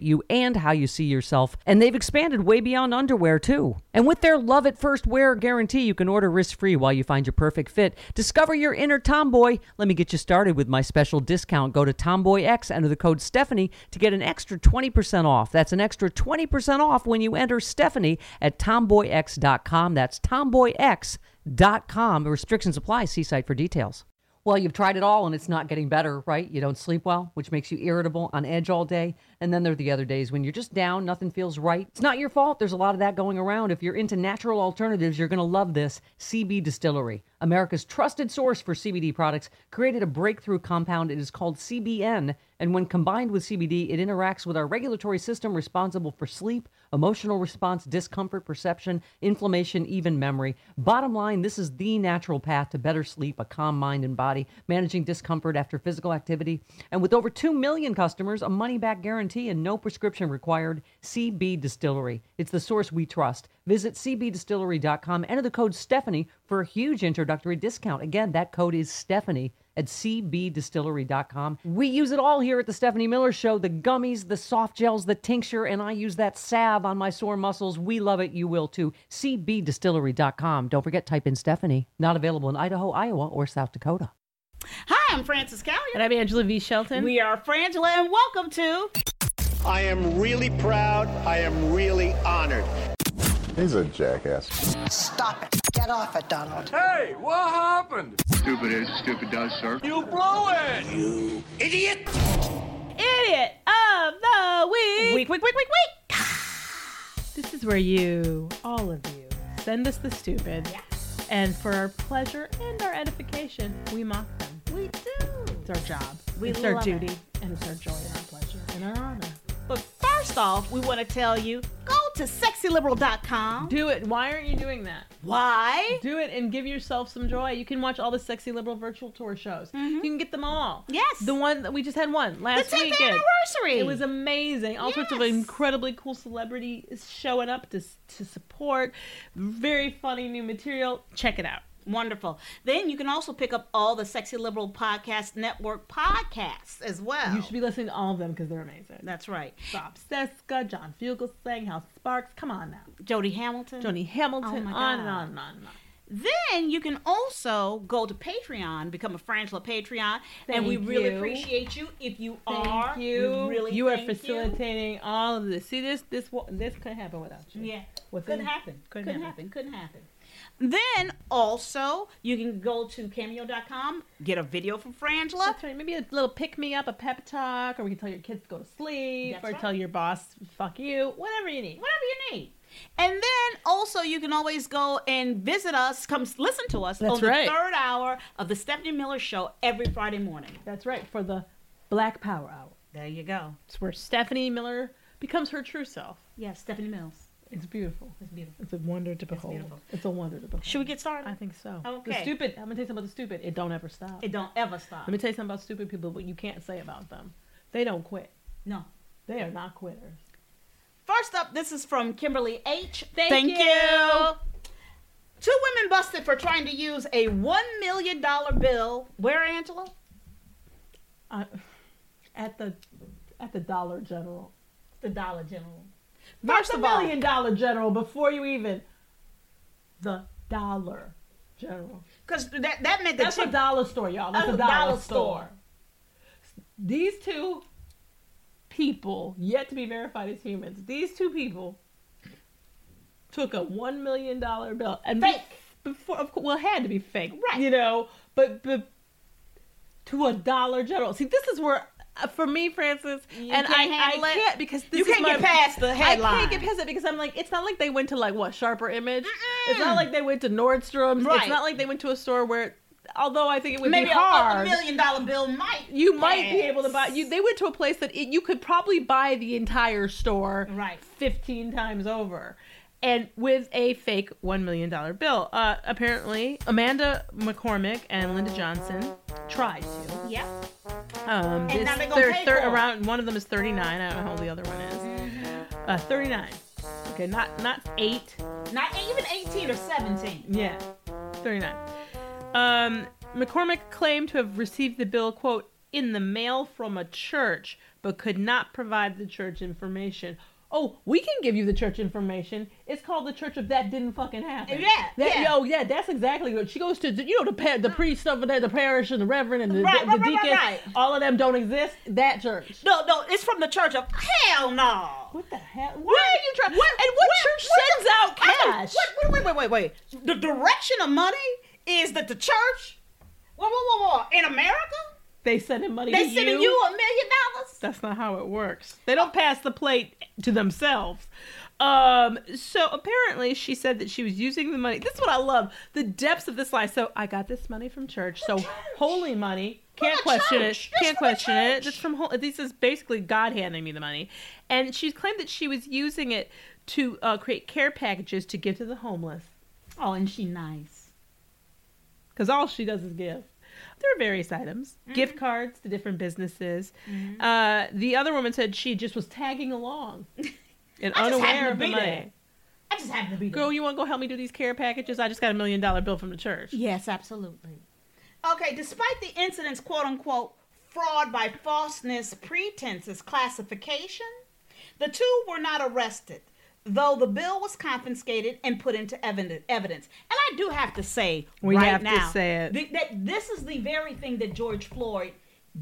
you and how you see yourself, and they've expanded way beyond underwear too. And with their love at first wear guarantee, you can order risk-free while you find your perfect fit. Discover your inner tomboy. Let me get you started with my special discount. Go to Tomboy X, enter the code Stephanie to get an extra 20% off. That's an extra 20% off when you enter Stephanie at tomboyx.com. That's tomboyx.com. Restrictions apply. See site for details. Well, you've tried it all and it's not getting better, right? You don't sleep well, which makes you irritable, on edge all day. And then there are the other days when you're just down, nothing feels right. It's not your fault. There's a lot of that going around. If you're into natural alternatives, you're going to love this. CB Distillery, America's trusted source for CBD products, created a breakthrough compound. It is called CBN. And when combined with CBD, it interacts with our regulatory system responsible for sleep, emotional response, discomfort, perception, inflammation, even memory. Bottom line, this is the natural path to better sleep, a calm mind and body, managing discomfort after physical activity. And with over 2 million customers, a money-back guarantee and no prescription required, CB Distillery. It's the source we trust. Visit cbdistillery.com. Enter the code Stephanie for a huge introductory discount. Again, that code is Stephanie at cbdistillery.com. We use it all here at the Stephanie Miller Show, the gummies, the soft gels, the tincture, and I use that salve on my sore muscles. We love it. You will too. cbdistillery.com. Don't forget, type in Stephanie. Not available in Idaho, Iowa, or South Dakota. Hi, I'm Frances Callier. And I'm Angela V. Shelton. We are Frangela, and welcome to... I am really proud. I am really honored. He's a jackass. Stop it. Get off it, Donald. Hey, what happened? Stupid is, stupid does, sir. You blow it! You idiot! Idiot of the week! Week! This is where you, all of you, send us the stupid. Yes. And for our pleasure and our edification, we mock them. We do. It's our job. It's our duty. It. And it's our joy and our pleasure and our honor. But first off, we want to tell you, go to sexyliberal.com. Do it. Why aren't you doing that? Why? Do it and give yourself some joy. You can watch all the Sexy Liberal virtual tour shows. Mm-hmm. You can get them all. Yes. The one that we just had one last weekend. The 10th anniversary. It was amazing. All sorts of incredibly cool celebrities showing up to support. Very funny new material. Check it out. Wonderful. Then you can also pick up all the Sexy Liberal Podcast Network podcasts as well. You should be listening to all of them because they're amazing. That's right. Bob Seska, John Fugelsang, Hal Sparks. Come on now. Jody Hamilton. Oh on and on. Then you can also go to Patreon, become a Frangela Patreon, and we really appreciate you if you are. Thank you. You are facilitating all of this. See, this couldn't happen without you. Yeah. Couldn't happen. Then also you can go to cameo.com, get a video from Frangela. That's right. Maybe a little pick me up, a pep talk, or we can tell your kids to go to sleep, tell your boss fuck you, whatever you need. And then also you can always go and visit us, come listen to us the third hour of the Stephanie Miller Show every Friday morning. That's right, for the Black Power Hour. There you go. It's where Stephanie Miller becomes her true self. Yes, yeah, Stephanie Mills. It's beautiful. It's a wonder to behold. Should we get started? I think so. Okay. The stupid. I'm going to tell you something about the stupid. It don't ever stop. Let me tell you something about stupid people, what you can't say about them. They don't quit. No. They are not quitters. First up, this is from Kimberly H. Thank you. 2 women busted for trying to use a $1 million bill. Where, Angela? At the Dollar General. The Dollar General. First of all, $1 million general before you even the Dollar General, because that meant that's a dollar store, y'all. That's a dollar store. These two people, yet to be verified as humans, took a $1 million bill. And fake. It had to be fake. Right. You know, but to a Dollar General. See, this is where... For me, Frances, and I can't because this is my... You can't get past the headline. I can't get past it because I'm like, it's not like they went to like, what, Sharper Image? Mm-mm. It's not like they went to Nordstrom's. Right. It's not like they went to a store where, although I think it would maybe be hard. Maybe $1 million bill might. You pass. Might be able to buy... They went to a place that you could probably buy the entire store right. 15 times over. And with a fake $1 million bill. Apparently, Amanda McCormick and Linda Johnson tried to. Yep. And now they're going to pay for it. Around, one of them is 39. I don't know how the other one is. 39. Okay, not 8. Not even 18 or 17. Yeah, 39. McCormick claimed to have received the bill, quote, in the mail from a church, but could not provide the church information. Oh, we can give you the church information. It's called the Church of That Didn't Fucking Happen. Yeah, that's exactly what she goes to. You know, the priest over there, the parish and the reverend and the deacon. Right. All of them don't exist. That church. No, it's from the Church of Hell No. What the hell? Why are you trying? What church sends out cash? Wait. The direction of money is that the church. Whoa. In America. They sending money to you? They sending you $1 million? That's not how it works. They don't pass the plate to themselves. So apparently she said that she was using the money. This is what I love. The depths of this lie. So I got this money from church. So holy money. Can't question it. Just from this is basically God handing me the money. And she claimed that she was using it to create care packages to give to the homeless. Oh, and she nice. Because all she does is give. There are various items, mm-hmm. gift cards to different businesses. Mm-hmm. The other woman said she just was tagging along and unaware of the money. I just happened to be there. Girl, you want to go help me do these care packages? I just got $1 million bill from the church. Yes, absolutely. Okay, despite the incident's quote-unquote fraud by falseness pretenses classification, the two were not arrested, though the bill was confiscated and put into evidence. And I do have to say that this is the very thing that George Floyd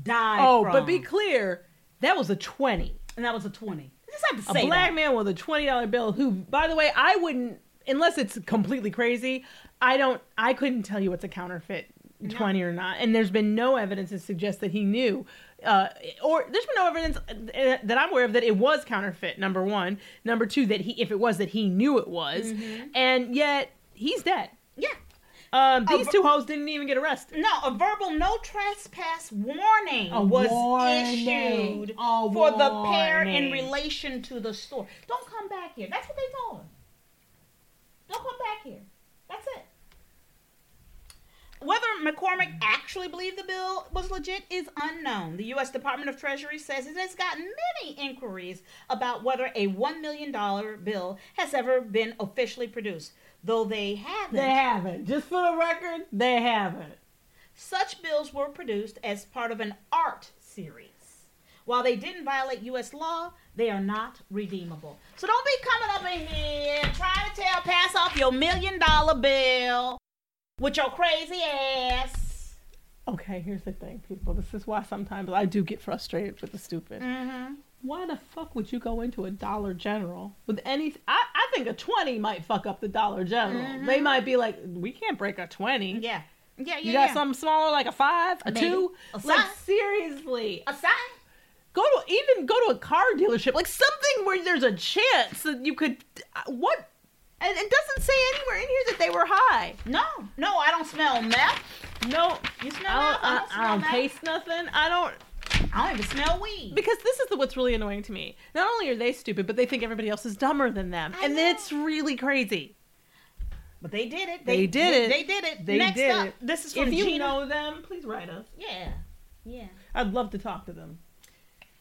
died from. Oh, but be clear, that was a 20. And that was a 20. I just have to say a black man with a $20 bill who, by the way, I wouldn't, unless it's completely crazy, I couldn't tell you it's a counterfeit 20 or not. And there's been no evidence to suggest that he knew. Or there's been no evidence that I'm aware of that it was counterfeit, number one. Number two, that if it was, he knew it was. Mm-hmm. And yet, he's dead. Yeah. These two hoes didn't even get arrested. No, a verbal no trespass warning was issued for the pair in relation to the store. Don't come back here. That's what they told him. Don't come back here. That's it. Whether McCormick actually believed the bill was legit is unknown. The U.S. Department of Treasury says it has gotten many inquiries about whether a $1 million bill has ever been officially produced, though they haven't. They haven't. Just for the record, they haven't. Such bills were produced as part of an art series. While they didn't violate U.S. law, they are not redeemable. So don't be coming up in here trying to pass off your $1 million bill. With your crazy ass. Okay, here's the thing, people. This is why sometimes I do get frustrated with the stupid. Mm-hmm. Why the fuck would you go into a Dollar General with any... I think a 20 might fuck up the Dollar General. Mm-hmm. They might be like, we can't break a 20. Yeah. Yeah, yeah, you got something smaller like a 5, a maybe. 2? A sign? Like, seriously. A sign? Go to a car dealership. Like, something where there's a chance that you could... What... And it doesn't say anywhere in here that they were high. No, I don't smell meth. No, you smell meth? I don't taste nothing. I don't even smell weed. Because this is what's really annoying to me. Not only are they stupid, but they think everybody else is dumber than them, it's really crazy. But they did it. They did it. This is from Gina. If you know them, please write us. Yeah, yeah. I'd love to talk to them.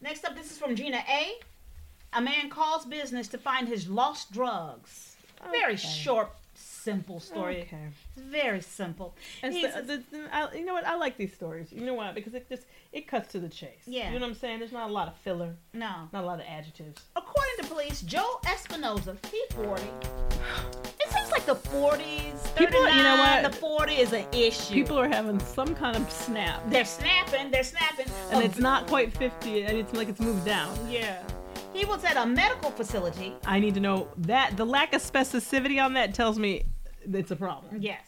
Next up, this is from Gina A. A man calls business to find his lost drugs. Okay. Very short, simple story. Okay. Very simple. And you know what? I like these stories. You know why? Because it cuts to the chase. Yeah. You know what I'm saying? There's not a lot of filler. No. Not a lot of adjectives. According to police, Joe Espinoza, he's 40. It seems like the 40s, 39, people, you know what? The 40 is an issue. People are having some kind of snap. They're snapping. And it's not quite 50. And it's like it's moved down. Yeah. He was at a medical facility. I need to know that. The lack of specificity on that tells me it's a problem. Yes.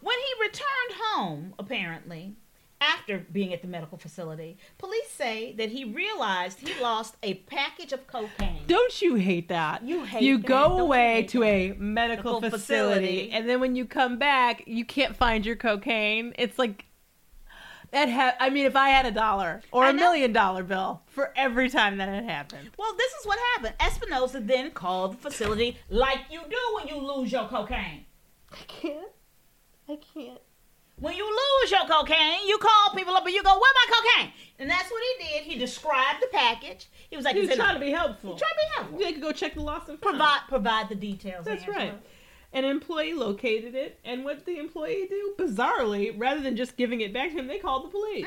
When he returned home, apparently, after being at the medical facility, police say that he realized he lost a package of cocaine. Don't you hate that? You hate that. You go away to a medical facility, and then when you come back, you can't find your cocaine. It's like... I mean, if I had $1 or a $1 million bill for every time that it happened. Well, this is what happened. Espinoza then called the facility like you do when you lose your cocaine. I can't. When you lose your cocaine, you call people up and you go, where my cocaine? And that's what he did. He described the package. He was like, he was trying to be helpful. They could go check the loss and provide the details. That's Angela. Right. An employee located it, and what did the employee do? Bizarrely, rather than just giving it back to him, they called the police.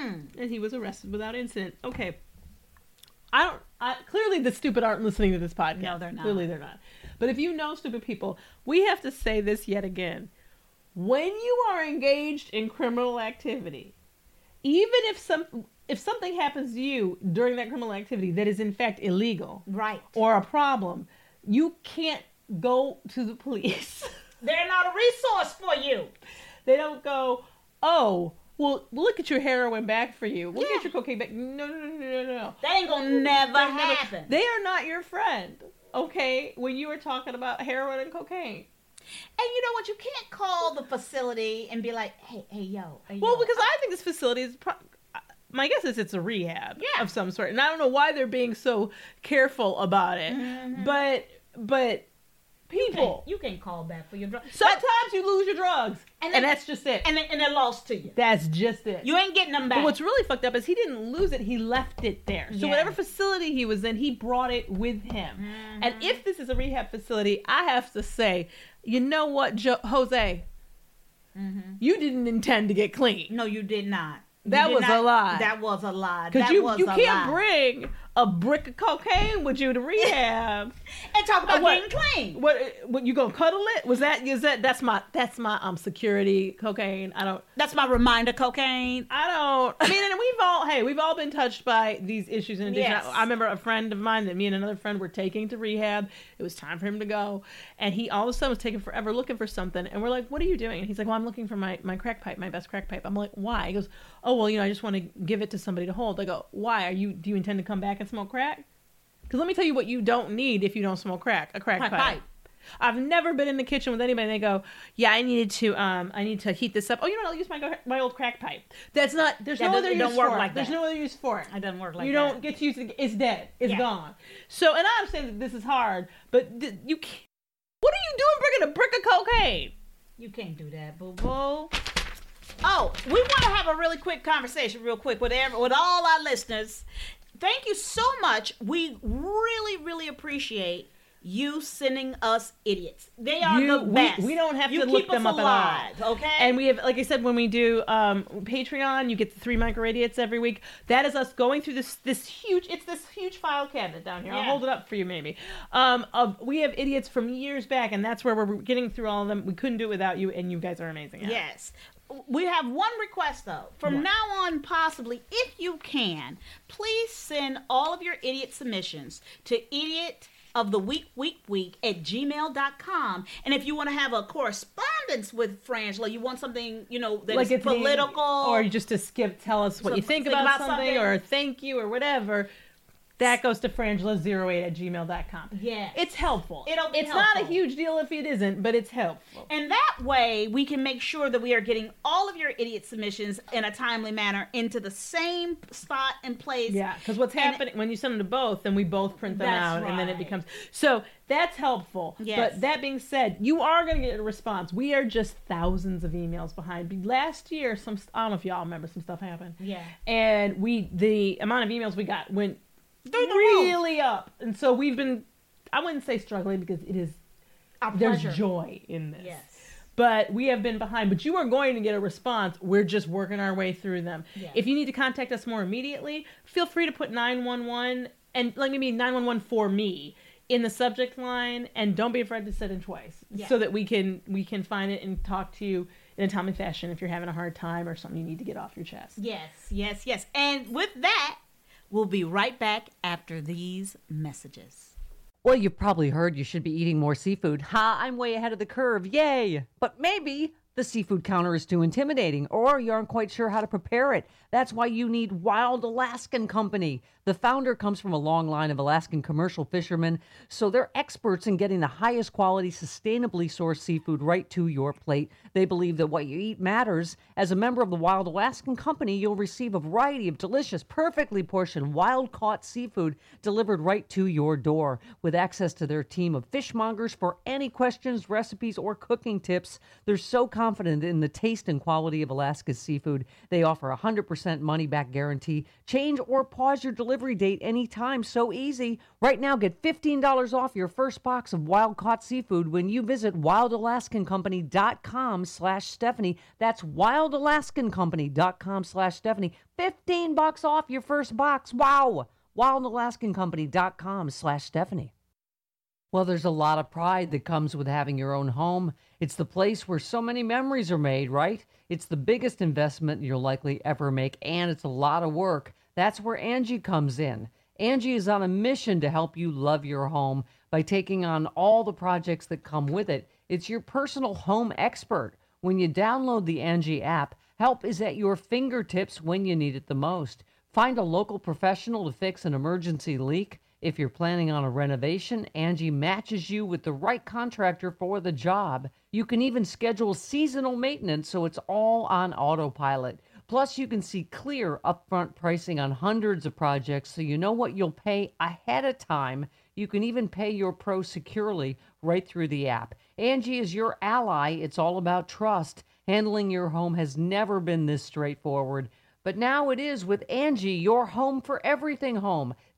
Mm. And he was arrested without incident. Okay. Clearly the stupid aren't listening to this podcast. No, they're not. Clearly they're not. But if you know stupid people, we have to say this yet again. When you are engaged in criminal activity, even if something happens to you during that criminal activity that is in fact illegal, right, or a problem, you can't go to the police. They're not a resource for you. They don't go, oh, well, we'll get your heroin back for you. We'll get your cocaine back. No. That ain't gonna never happen. They are not your friend, okay, when you are talking about heroin and cocaine. And you know what? You can't call the facility and be like, hey, yo. Well, because I think this facility is my guess is it's a rehab of some sort. And I don't know why they're being so careful about it. Mm-hmm. But... people. You can't call back for your drugs. Sometimes you lose your drugs. And that's just it. And they're lost to you. That's just it. You ain't getting them back. But what's really fucked up is he didn't lose it. He left it there. So whatever facility he was in, he brought it with him. Mm-hmm. And if this is a rehab facility, I have to say, you know what, Jose? Mm-hmm. You didn't intend to get clean. No, you did not. That was a lie. Because you can't bring a brick of cocaine with you to rehab and talk about getting clean. What you gonna cuddle it? That's my security cocaine. That's my reminder cocaine. I mean, and we've all been touched by these issues. And I remember a friend of mine that me and another friend were taking to rehab. It was time for him to go, and he all of a sudden was taking forever looking for something. And we're like, "What are you doing?" And he's like, "Well, I'm looking for my crack pipe, my best crack pipe." I'm like, "Why?" He goes, "Oh, well, I just want to give it to somebody to hold." I go, "Why? Do you intend to come back and smoke crack?" Because let me tell you what you don't need if you don't smoke crack, a crack pipe. I've never been in the kitchen with anybody and they go, "Yeah, I need to heat this up." Oh, I'll use my old crack pipe. That's not, there's no other use for it. It doesn't work like that. You don't get to use it. It's dead. It's gone. So, and I'm saying that this is hard, but you can't. What are you doing bringing a brick of cocaine? You can't do that, boo-boo. Oh, we want to have a really quick conversation with all our listeners. Thank you so much. We really, really appreciate you sending us idiots. They are the best. We don't have to look them up at all. Okay? And we have, like I said, when we do Patreon, you get the 3 micro idiots every week. That is us going through this huge file cabinet down here. Yeah. I'll hold it up for you maybe. We have idiots from years back, and that's where we're getting through all of them. We couldn't do it without you, and you guys are amazing. Yes. We have one request, though. From now on, possibly, if you can, please send all of your idiot submissions to idiotoftheweekweekweek @gmail.com. And if you want to have a correspondence with Frangela, you want something, that's like political. Or just to tell us what you think about something, or thank you, or whatever. That goes to frangela08@gmail.com. Yeah. It's helpful. It's not a huge deal if it isn't, but it's helpful. And that way, we can make sure that we are getting all of your idiot submissions in a timely manner into the same spot and place. Yeah, because what's happening, when you send them to both, then we both print them out, right. And then it becomes... So, that's helpful. Yes. But that being said, you are going to get a response. We are just thousands of emails behind. Last year, I don't know if y'all remember, some stuff happened. Yeah. And the amount of emails we got went... they're really room. Up. And so we've been, I wouldn't say struggling, because it is, there's joy in this. Yes. But we have been behind. But you are going to get a response. We're just working our way through them. Yes. If you need to contact us more immediately, feel free to put 911 and let me be 911 for me in the subject line. And don't be afraid to send it twice so that we can find it and talk to you in a timely fashion if you're having a hard time or something you need to get off your chest. Yes. And with that, We'll be right back after these messages. Well, you've probably heard you should be eating more seafood. Ha, I'm way ahead of the curve. Yay! But maybe the seafood counter is too intimidating, or you aren't quite sure how to prepare it. That's why you need Wild Alaskan Company. The founder comes from a long line of Alaskan commercial fishermen, so they're experts in getting the highest quality, sustainably sourced seafood right to your plate. They believe that what you eat matters. As a member of the Wild Alaskan Company, you'll receive a variety of delicious, perfectly portioned, wild-caught seafood delivered right to your door. With access to their team of fishmongers for any questions, recipes, or cooking tips, they're so confident in the taste and quality of Alaska's seafood. They offer a 100% money-back guarantee. Change or pause your delivery date anytime. So easy. Right now, get $15 off your first box of wild-caught seafood when you visit wildalaskancompany.com/Stephanie. That's wildalaskancompany.com/Stephanie. $15 off your first box. Wow! wildalaskancompany.com/Stephanie. Well, there's a lot of pride that comes with having your own home. It's the place where so many memories are made, right? It's the biggest investment you'll likely ever make, and it's a lot of work. That's where Angie comes in. Angie is on a mission to help you love your home by taking on all the projects that come with it. It's your personal home expert. When you download the Angie app, help is at your fingertips when you need it the most. Find a local professional to fix an emergency leak. If you're planning on a renovation, Angie matches you with the right contractor for the job. You can even schedule seasonal maintenance so it's all on autopilot. Plus, you can see clear upfront pricing on hundreds of projects so you know what you'll pay ahead of time. You can even pay your pro securely right through the app. Angie is your ally. It's all about trust. Handling your home has never been this straightforward. But now it is with Angie, your home for everything home.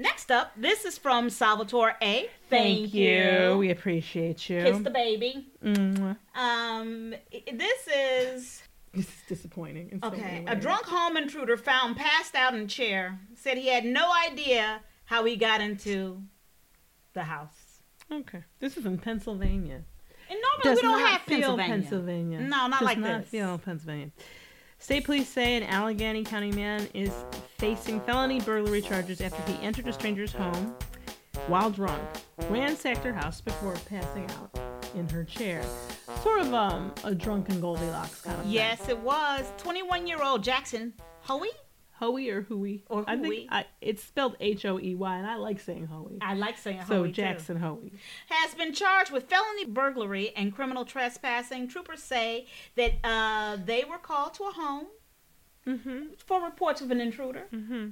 Next up, this is from Salvatore A. Thank you. We appreciate you. Kiss the baby. Mm. This is disappointing. Okay. So a drunk home intruder found passed out in a chair said he had no idea how he got into the house. Okay. This is in Pennsylvania. And normally we don't have Pennsylvania. No, not like this. Does not feel Pennsylvania. State police say an Allegheny County man is facing felony burglary charges after he entered a stranger's home while drunk, ransacked her house before passing out in her chair. Sort of a drunken Goldilocks kind of thing. Yes, it was. 21-year-old Jackson Hoey. Hoey or Hooey? Or Hooey. It's spelled H-O-E-Y, and I like saying Hoey. I like saying Hoey, too. So Jackson Hoey has been charged with felony burglary and criminal trespassing. Troopers say that they were called to a home for reports of an intruder. Mm-hmm.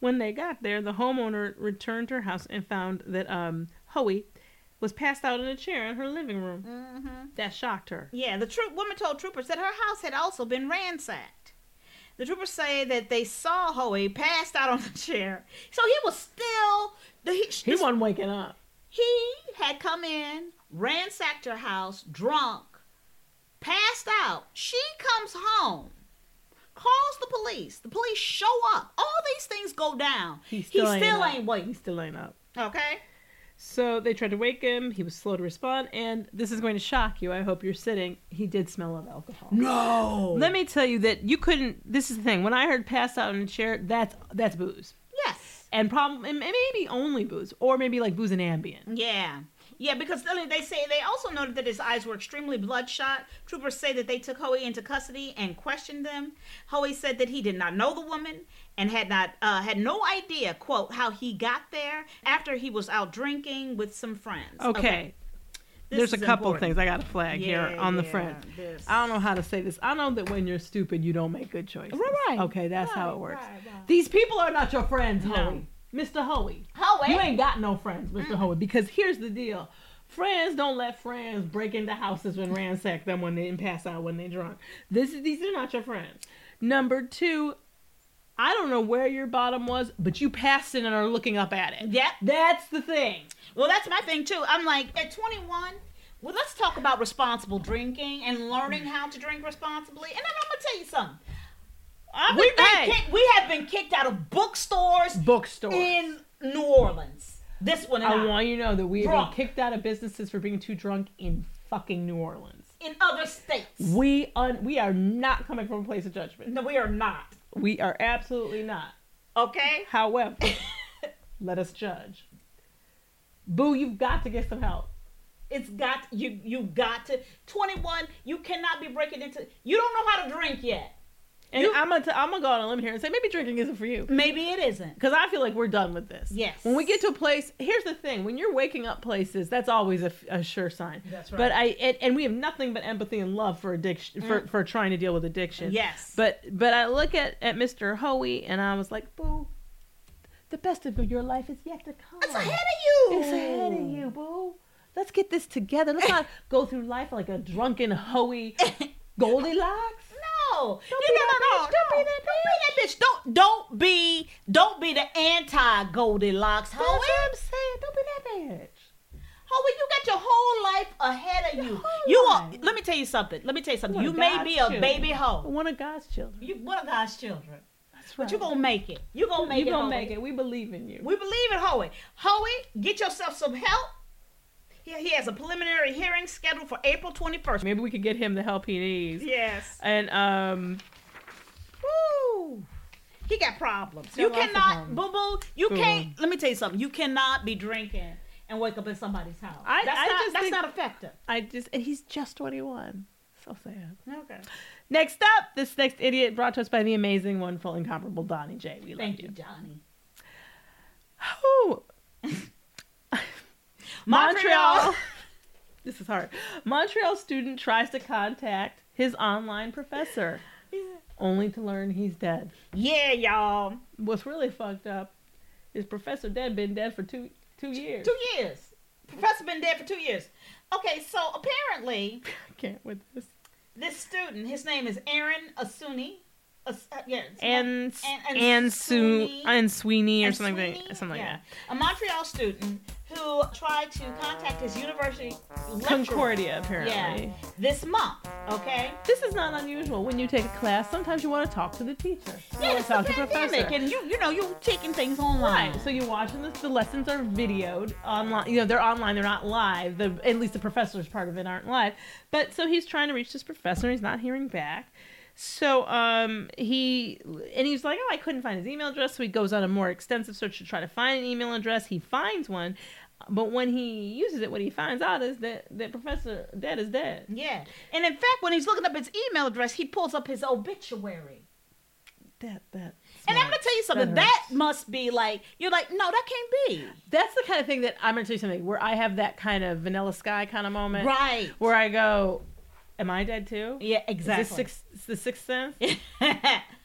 When they got there, the homeowner returned to her house and found that Hoey was passed out in a chair in her living room. Mm-hmm. That shocked her. Yeah, the woman told troopers that her house had also been ransacked. The troopers say that they saw Hoey passed out on the chair. So he was still... He wasn't waking up. He had come in, ransacked her house, drunk, passed out. She comes home, calls the police. The police show up. All these things go down. He still ain't up. He still ain't up. Okay? So they tried to wake him. He was slow to respond. And this is going to shock you. I hope you're sitting. He did smell of alcohol. No! Let me tell you that you couldn't... This is the thing. When I heard pass out in a chair, that's booze. Yes. And maybe only booze. Or maybe like booze and Ambien. Yeah. Yeah, because they say they also noted that his eyes were extremely bloodshot. Troopers say that they took Hoey into custody and questioned them. Hoey said that he did not know the woman and had no idea, quote, how he got there after he was out drinking with some friends. Okay. There's a couple important things I got to flag here on the friend. This. I don't know how to say this. I know that when you're stupid, you don't make good choices. Right. Okay, that's how it works. Right. These people are not your friends, no. Hoey. Mr. Hoey. You ain't got no friends, Mr. Hoey, because here's the deal. Friends don't let friends break into houses and ransack them when they and pass out when they're drunk. These are not your friends. Number two, I don't know where your bottom was, but you passed it and are looking up at it. Yep. That's the thing. Well, that's my thing, too. I'm like, at 21, well, let's talk about responsible drinking and learning how to drink responsibly. And then I'm going to tell you something. We have been kicked out of bookstores in New Orleans. This one, I want you to know that we have been kicked out of businesses for being too drunk in fucking New Orleans. In other states, we are not coming from a place of judgment. No, we are not. We are absolutely not. Okay. However, let us judge. Boo, you've got to get some help. It's got you got to 21. You cannot be breaking into. You don't know how to drink yet. And I'm gonna go on a limb here and say maybe drinking isn't for you. Maybe it isn't. Because I feel like we're done with this. Yes. When we get to a place, here's the thing. When you're waking up places, that's always a sure sign. That's right. But and we have nothing but empathy and love for addiction, for trying to deal with addiction. Yes. But I look at Mr. Hoey and I was like, boo, the best of your life is yet to come. It's ahead of you. It's ahead of you, boo. Let's get this together. Let's not go through life like a drunken Hoey Goldilocks. Don't be that bitch. Don't be the anti-Goldilocks, Hoey. That's what I'm saying. Don't be that bitch. Hoey, you got your whole life ahead of you. Let me tell you something. You may be a baby hoe. One of God's children. One of God's children. That's right. But you're going to make it. You're going to make it. We believe in you. We believe in Hoey. Hoey, get yourself some help. He has a preliminary hearing scheduled for April 21st. Maybe we could get him the help he needs. Yes. And, woo! He got problems. You cannot, boo-boo, you can't, let me tell you something. You cannot be drinking and wake up in somebody's house. That's not effective. And he's just 21. So sad. Okay. Next up, this next idiot brought to us by the amazing, wonderful, incomparable Donnie J. We love you. Thank you, Donnie. Oh. Montreal. This is hard. Montreal student tries to contact his online professor, only to learn he's dead. Yeah, y'all. What's really fucked up is Professor Dead been dead for two years. 2 years. Professor been dead for 2 years. Okay, so apparently, I can't with this. This student, his name is Aaron Asuni. Sweeney, a Montreal student who tried to contact his university Concordia apparently this month. Okay, this is not unusual. When you take a class, sometimes you want to talk to the teacher. Yeah, it's a pandemic, and you're taking things online. Right. So you're watching this. The lessons are videoed online. They're online. They're not live. At least the professor's part of it aren't live. But so he's trying to reach this professor. He's not hearing back. So he's like, I couldn't find his email address. So he goes on a more extensive search to try to find an email address. He finds one. But when he uses it, what he finds out is that Professor Dead is dead. Yeah. And in fact, when he's looking up his email address, he pulls up his obituary. That. And I'm going to tell you something. That must be like, you're like, no, that can't be. That's the kind of thing that I'm going to tell you something where I have that kind of Vanilla Sky kind of moment. Right. Where I go, am I dead too? Yeah, exactly. Is this the Sixth Sense?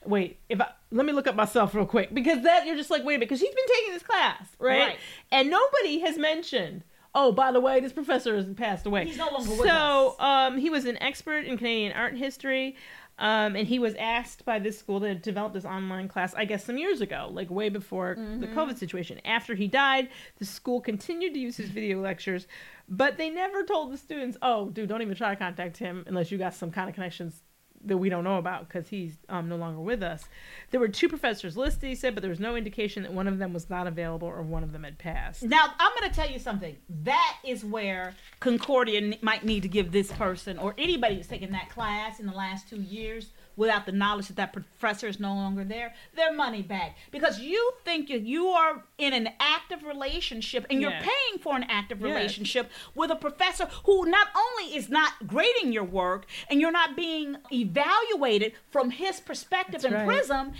Wait, let me look up myself real quick. Because that, you're just like, wait a minute, because he's been taking this class, right? And nobody has mentioned, oh, by the way, this professor has passed away. He's no longer with us. So he was an expert in Canadian art history. And he was asked by this school to develop this online class, I guess, some years ago, like way before the COVID situation. After he died, the school continued to use his video lectures, but they never told the students, oh, dude, don't even try to contact him unless you got some kind of connections that we don't know about because he's no longer with us. There were two professors listed, he said, but there was no indication that one of them was not available or one of them had passed. Now, I'm going to tell you something. That is where Concordia might need to give this person or anybody who's taken that class in the last 2 years without the knowledge that that professor is no longer there, their money back. Because you think you are in an active relationship and you're paying for an active relationship with a professor who not only is not grading your work and you're not being evaluated from his perspective prism,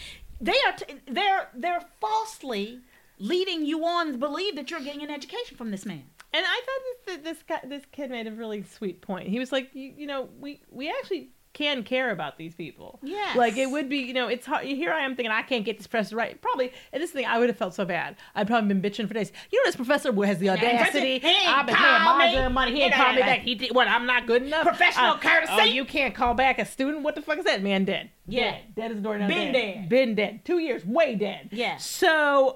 they're falsely leading you on to believe that you're getting an education from this man. And I thought this kid made a really sweet point. He was like, you know, we actually can care about these people. Yes. Like, it would be, you know, it's hard. Here I am thinking, I can't get this professor right. Probably, and this thing, I would have felt so bad. I'd probably been bitching for days. You know, this professor has the audacity. I've been paying my damn money. He ain't called me back. He did what? I'm not good enough. Professional courtesy. Oh, you can't call back a student? What the fuck is that? Man, dead. Yeah. Dead is the door. Been dead. 2 years. Way dead. Yeah. So,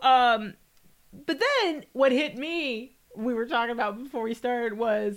but then what hit me, we were talking about before we started, was,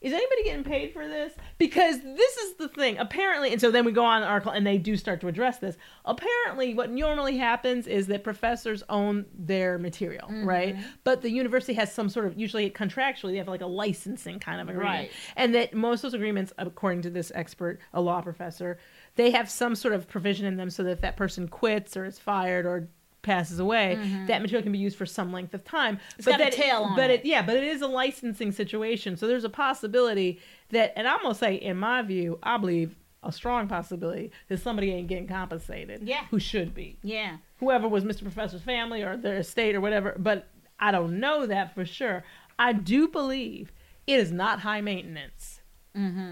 is anybody getting paid for this? Because this is the thing. Apparently, and so then we go on the article and they do start to address this. Apparently, what normally happens is that professors own their material, right? But the university has some sort of, usually contractually, they have like a licensing kind of agreement. Right. And that most of those agreements, according to this expert, a law professor, they have some sort of provision in them so that if that person quits or is fired or passes away, that material can be used for some length of time. It's got a tail on it. But it is a licensing situation. So there's a possibility that, and I'm going to say, in my view, I believe a strong possibility that somebody ain't getting compensated. Yeah. Who should be. Yeah. Whoever was Mr. Professor's family or their estate or whatever. But I don't know that for sure. I do believe it is not high maintenance.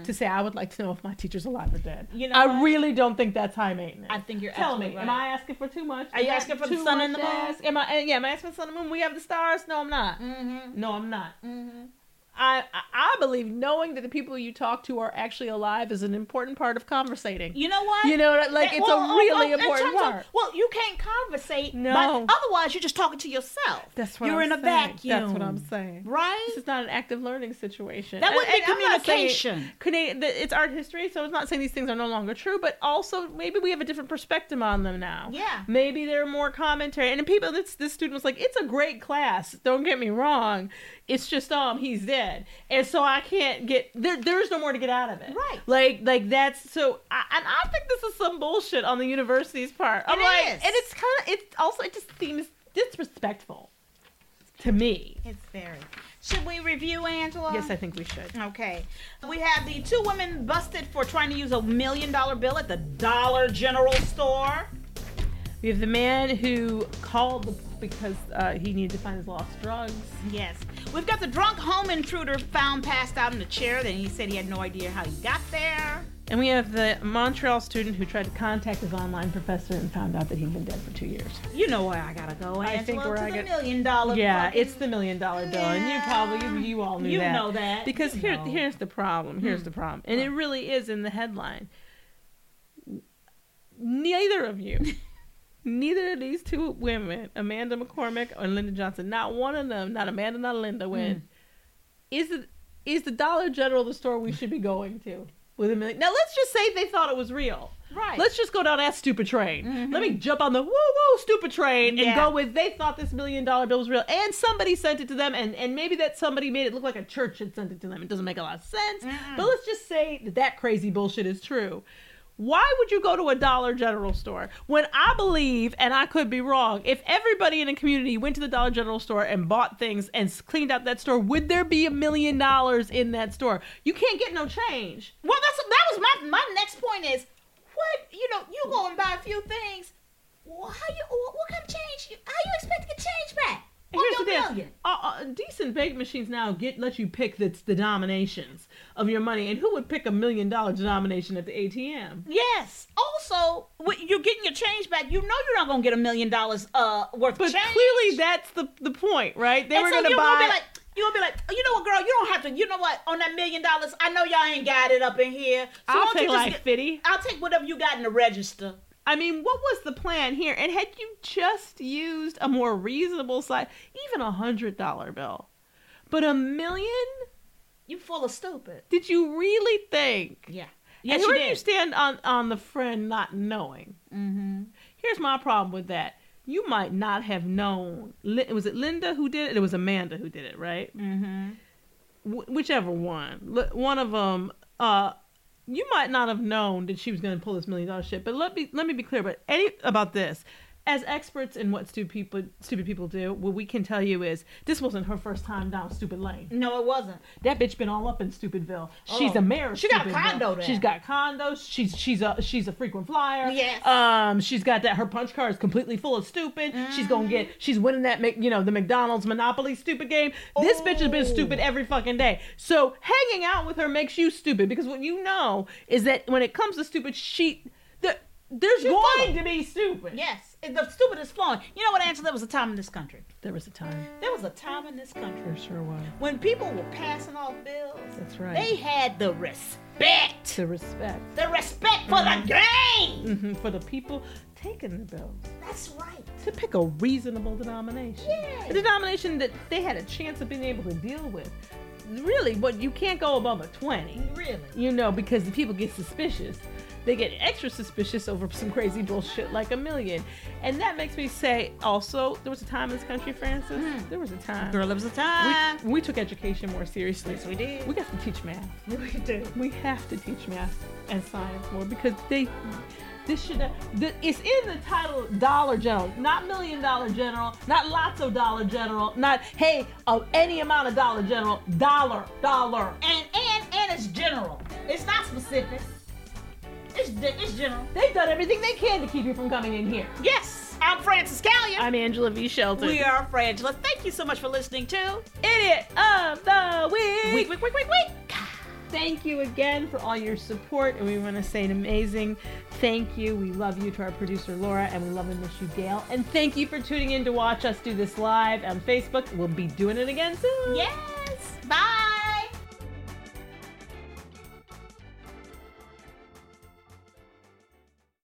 To say, I would like to know if my teacher's alive or dead. You know, I really don't think that's high maintenance. I think you're absolutely right. Am I asking for too much? Are you asking for the sun and the moon? Am I asking for the sun and the moon? We have the stars? No, I'm not. No, I'm not. I believe knowing that the people you talk to are actually alive is an important part of conversating. You know what? You know, like it's a really important part. Well, you can't conversate. No. But otherwise, you're just talking to yourself. That's what I'm saying. You're in a vacuum. That's what I'm saying. Right? This is not an active learning situation. That would be communication. It's art history, so it's not saying these things are no longer true, but also maybe we have a different perspective on them now. Yeah. Maybe they're more commentary. And people, this student was like, it's a great class. Don't get me wrong. It's just, he's dead. And so I can't get there's no more to get out of it. Right. Like that's so I think this is some bullshit on the university's part. I'm and it's kinda it just seems disrespectful to me. It's very. Should we review, Angela? Yes, I think we should. Okay. We have the two women busted for trying to use a $1 million bill at the Dollar General store. We have the man who called because he needed to find his lost drugs. Yes. We've got the drunk home intruder found passed out in a chair. Then he said he had no idea how he got there. And we have the Montreal student who tried to contact his online professor and found out that he'd been dead for 2 years. You know where I gotta go, Angela, I think where I got $1 million. Yeah, fucking... it's the $1 million bill, and you all knew that. You know that because here's the problem. Here's the problem, and it really is in the headline. Neither of you. Neither of these two women, Amanda McCormick or Linda Johnson, not one of them, not Amanda, not Linda, is the Dollar General the store we should be going to with $1 million? Now, let's just say they thought it was real. Right. Let's just go down that stupid train. Let me jump on the woo-woo stupid train and go with they thought this $1 million bill was real. And somebody sent it to them, and maybe that somebody made it look like a church had sent it to them. It doesn't make a lot of sense. But let's just say that crazy bullshit is true. Why would you go to a Dollar General store when I believe, and I could be wrong, if everybody in a community went to the Dollar General store and bought things and cleaned out that store, would there be $1 million in that store? You can't get no change. Well, that was my next point is, what, you know, you go and buy a few things. Well, what kind of change? How you expect to get change back? Here's the thing. Decent bank machines now let you pick the denominations of your money, and who would pick $1 million denomination at the ATM? Yes. Also, when you're getting your change back, you know you're not gonna get $1 million worth of change. But clearly, that's the point, right? They were gonna buy. You're gonna be like, you know what, girl, you don't have to, you know what, on that $1 million, I know y'all ain't got it up in here. So I'll take like 50. I'll take whatever you got in the register. I mean, what was the plan here? And had you just used a more reasonable size, even $100 bill, but $1 million? You full of stupid. Did you really think Yes, and where do you stand on the friend not knowing? Mm-hmm. Here's my problem with that. You might not have known. Was it Linda who did it? It was Amanda who did it, right? Mm-hmm. Whichever one. One of them, you might not have known that she was going to pull this $1 million shit. But let me be clear about this. As experts in what stupid people do, what we can tell you is this wasn't her first time down stupid lane. No, it wasn't. That bitch been all up in Stupidville. Oh. She's a mayor. She got a condo there. She's got condos. She's a frequent flyer. Yes. She's got that. Her punch card is completely full of stupid. Mm-hmm. She's winning that, the McDonald's Monopoly stupid game. Oh. This bitch has been stupid every fucking day. So hanging out with her makes you stupid, because what you know is that when it comes to stupid, there's going to be stupid. Yes. The stupidest flowing. You know what, Angela? There was a time in this country. There was a time. There was a time in this country. There sure was. When people were passing off bills. That's right. They had the respect. The respect. The respect for the game. Mm-hmm. For the people taking the bills. That's right. To pick a reasonable denomination. Yeah. A denomination that they had a chance of being able to deal with. Really, but you can't go above a 20. Really? Because the people get suspicious. They get extra suspicious over some crazy bullshit like $1 million. And that makes me say, also, there was a time in this country, Frances. Mm. There was a time. Girl, there was a time. We took education more seriously. Yes, we did. We got to teach math. We do. We have to teach math and science more, because it's in the title, Dollar General, not $1 million General, not lots of Dollar General, not hey of any amount of Dollar General, dollar, and it's general. It's not specific. It's general. They've done everything they can to keep you from coming in here. Yes, I'm Frances Callier. I'm Angela V. Shelton. We are Frangela. Thank you so much for listening to Idiot of the Week. Week. Thank you again for all your support, and we want to say an amazing thank you. We love you to our producer, Laura, and we love and miss you, Gail. And thank you for tuning in to watch us do this live on Facebook. We'll be doing it again soon. Yes. Bye.